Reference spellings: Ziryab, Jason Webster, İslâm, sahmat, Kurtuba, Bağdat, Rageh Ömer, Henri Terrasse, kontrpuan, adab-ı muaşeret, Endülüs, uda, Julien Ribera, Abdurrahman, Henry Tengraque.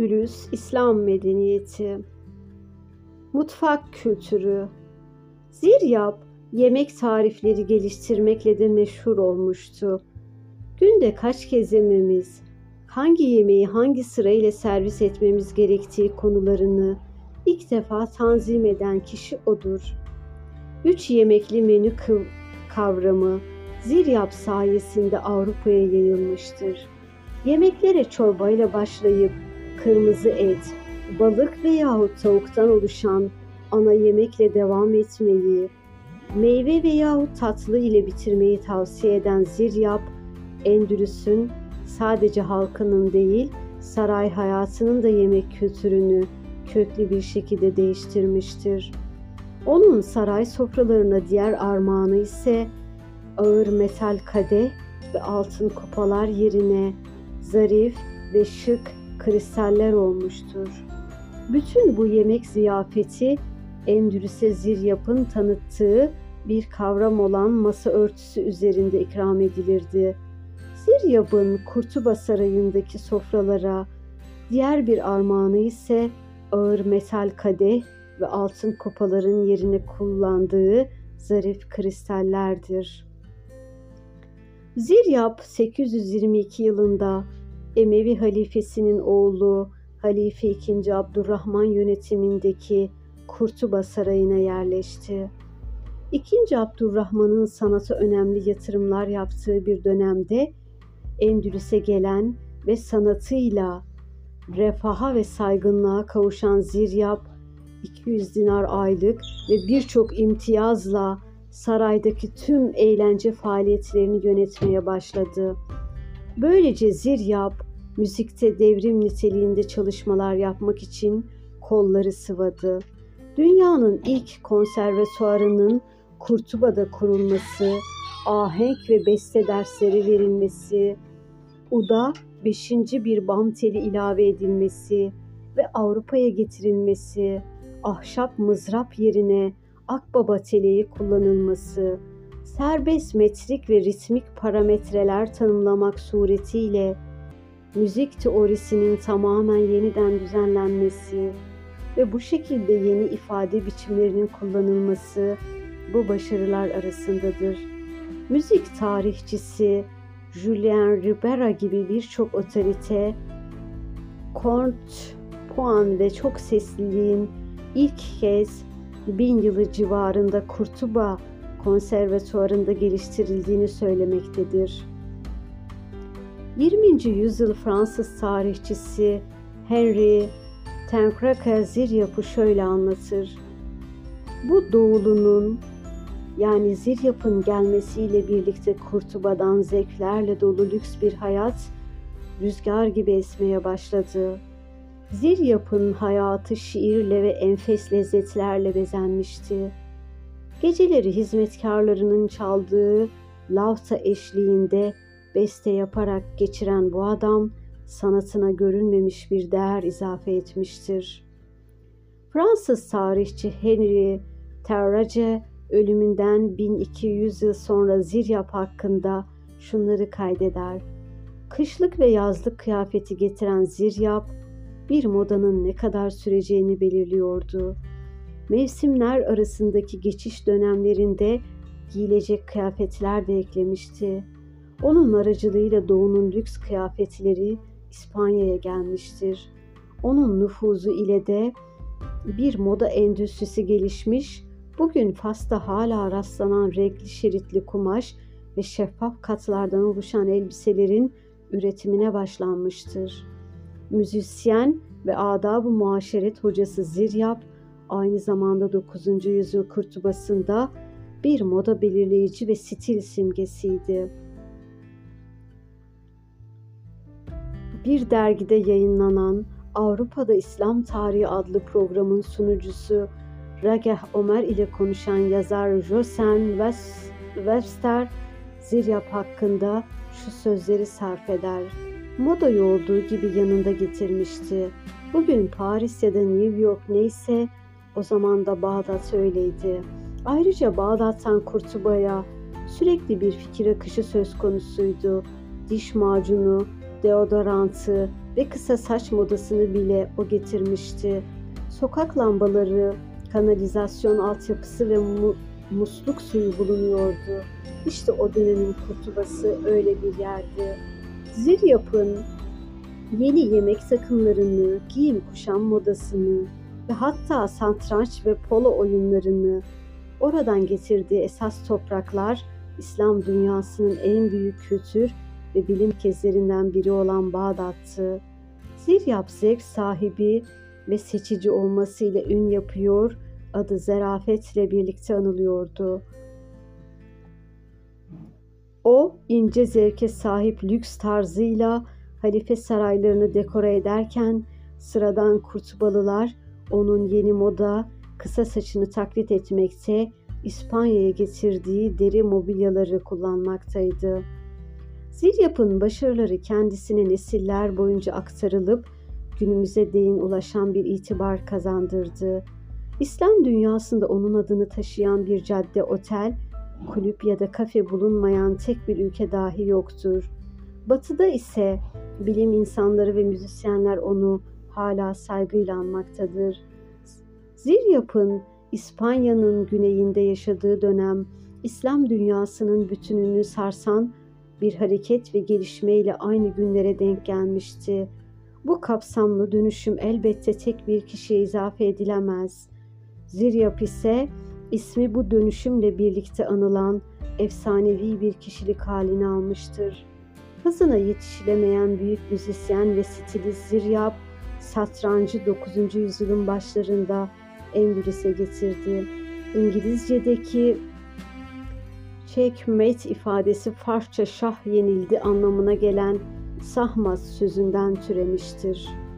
Endülüs İslam medeniyeti, mutfak kültürü. Ziryab yemek tarifleri geliştirmekle de meşhur olmuştu. Günde kaç kez yememiz, hangi yemeği hangi sırayla servis etmemiz gerektiği konularını ilk defa tanzim eden kişi odur. 3 yemekli menü kavramı Ziryab sayesinde Avrupa'ya yayılmıştır. Yemeklere çorbayla başlayıp kırmızı et, balık veyahut tavuktan oluşan ana yemekle devam etmeyi, meyve veyahut tatlı ile bitirmeyi tavsiye eden Ziryab, Endülüs'ün sadece halkının değil, saray hayatının da yemek kültürünü köklü bir şekilde değiştirmiştir. Onun saray sofralarına diğer armağanı ise ağır metal kadeh ve altın kupalar yerine zarif ve şık kristaller olmuştur. Bütün bu yemek ziyafeti Endülüs'e Ziryab'ın tanıttığı bir kavram olan masa örtüsü üzerinde ikram edilirdi. Ziryab'ın Kurtuba sarayındaki sofralara diğer bir armağanı ise ağır metal kadeh ve altın kupaların yerine kullandığı zarif kristallerdir. Ziryab 822 yılında Emevi halifesinin oğlu Halife II. Abdurrahman yönetimindeki Kurtuba sarayına yerleşti. II. Abdurrahman'ın sanata önemli yatırımlar yaptığı bir dönemde Endülüs'e gelen ve sanatıyla refaha ve saygınlığa kavuşan Ziryab, 200 dinar aylık ve birçok imtiyazla saraydaki tüm eğlence faaliyetlerini yönetmeye başladı. Böylece Ziryab, müzikte devrim niteliğinde çalışmalar yapmak için kolları sıvadı. Dünyanın ilk konservatuarının Kurtuba'da kurulması, ahenk ve beste dersleri verilmesi, uda 5. bir bam teli ilave edilmesi ve Avrupa'ya getirilmesi, ahşap mızrap yerine akbaba teleği kullanılması, serbest metrik ve ritmik parametreler tanımlamak suretiyle müzik teorisinin tamamen yeniden düzenlenmesi ve bu şekilde yeni ifade biçimlerinin kullanılması bu başarılar arasındadır. Müzik tarihçisi Julien Ribera gibi birçok otorite, kontrpuan ve çok sesliliğin ilk kez 1000 yılı civarında Kurtuba konservatuarında geliştirildiğini söylemektedir. 20. yüzyıl Fransız tarihçisi Henry Tengraque Ziryab'ı şöyle anlatır: "Bu doğulunun, yani Ziryab'ın gelmesiyle birlikte Kurtuba'dan zevklerle dolu lüks bir hayat rüzgar gibi esmeye başladı. Ziryab'ın hayatı şiirle ve enfes lezzetlerle bezenmişti. Geceleri hizmetkarlarının çaldığı lavta eşliğinde beste yaparak geçiren bu adam sanatına görünmemiş bir değer izafe etmiştir." Fransız tarihçi Henri Terrasse ölümünden 1200 yıl sonra Ziryab hakkında şunları kaydeder: "Kışlık ve yazlık kıyafeti getiren Ziryab, bir modanın ne kadar süreceğini belirliyordu. Mevsimler arasındaki geçiş dönemlerinde giyilecek kıyafetler de eklemişti. Onun aracılığıyla doğunun lüks kıyafetleri İspanya'ya gelmiştir. Onun nüfuzu ile de bir moda endüstrisi gelişmiş, bugün Fas'ta hala rastlanan renkli şeritli kumaş ve şeffaf katlardan oluşan elbiselerin üretimine başlanmıştır." Müzisyen ve adab-ı muaşeret hocası Ziryab, aynı zamanda 9. yüzyıl Kurtuba'sında bir moda belirleyici ve stil simgesiydi. Bir dergide yayınlanan Avrupa'da İslam Tarihi adlı programın sunucusu Rageh Ömer ile konuşan yazar Jason Webster, Ziryab hakkında şu sözleri sarf eder: "Modayı olduğu gibi yanında getirmişti. Bugün Paris ya da New York neyse, o zaman da Bağdat öyleydi. Ayrıca Bağdat'tan Kurtuba'ya sürekli bir fikir akışı söz konusuydu. Diş macunu, deodorantı, ve kısa saç modasını bile o getirmişti. Sokak lambaları, kanalizasyon altyapısı ve musluk suyu bulunuyordu. İşte o dönemin Kurtubası öyle bir yerdi. Ziryab'ın yeni yemek takımlarını, giyim kuşam modasını ve hatta satranç ve polo oyunlarını oradan getirdiği esas topraklar, İslam dünyasının en büyük kültür ve bilim kezlerinden biri olan Bağdat'tı. Ziryab zevk sahibi ve seçici olmasıyla ün yapıyor, adı zerafetle birlikte anılıyordu. O, ince zevke sahip lüks tarzıyla halife saraylarını dekore ederken, sıradan Kurtubalılar onun yeni moda, kısa saçını taklit etmekte, İspanya'ya getirdiği deri mobilyaları kullanmaktaydı. Ziryab'ın başarıları kendisine nesiller boyunca aktarılıp günümüze değin ulaşan bir itibar kazandırdı. İslam dünyasında onun adını taşıyan bir cadde, otel, kulüp ya da kafe bulunmayan tek bir ülke dahi yoktur. Batı'da ise bilim insanları ve müzisyenler onu hala saygıyla anmaktadır. Ziryab'ın İspanya'nın güneyinde yaşadığı dönem, İslam dünyasının bütününü sarsan bir hareket ve gelişmeyle aynı günlere denk gelmişti. Bu kapsamlı dönüşüm elbette tek bir kişiye izafe edilemez. Ziryab ise ismi bu dönüşümle birlikte anılan efsanevi bir kişilik halini almıştır. Hızına yetişilemeyen büyük müzisyen ve stilist Ziryab, satrancı 9. yüzyılın başlarında Endülüs'e getirdi. İngilizce'deki checkmate ifadesi Farsça şah yenildi anlamına gelen sahmat sözünden türemiştir.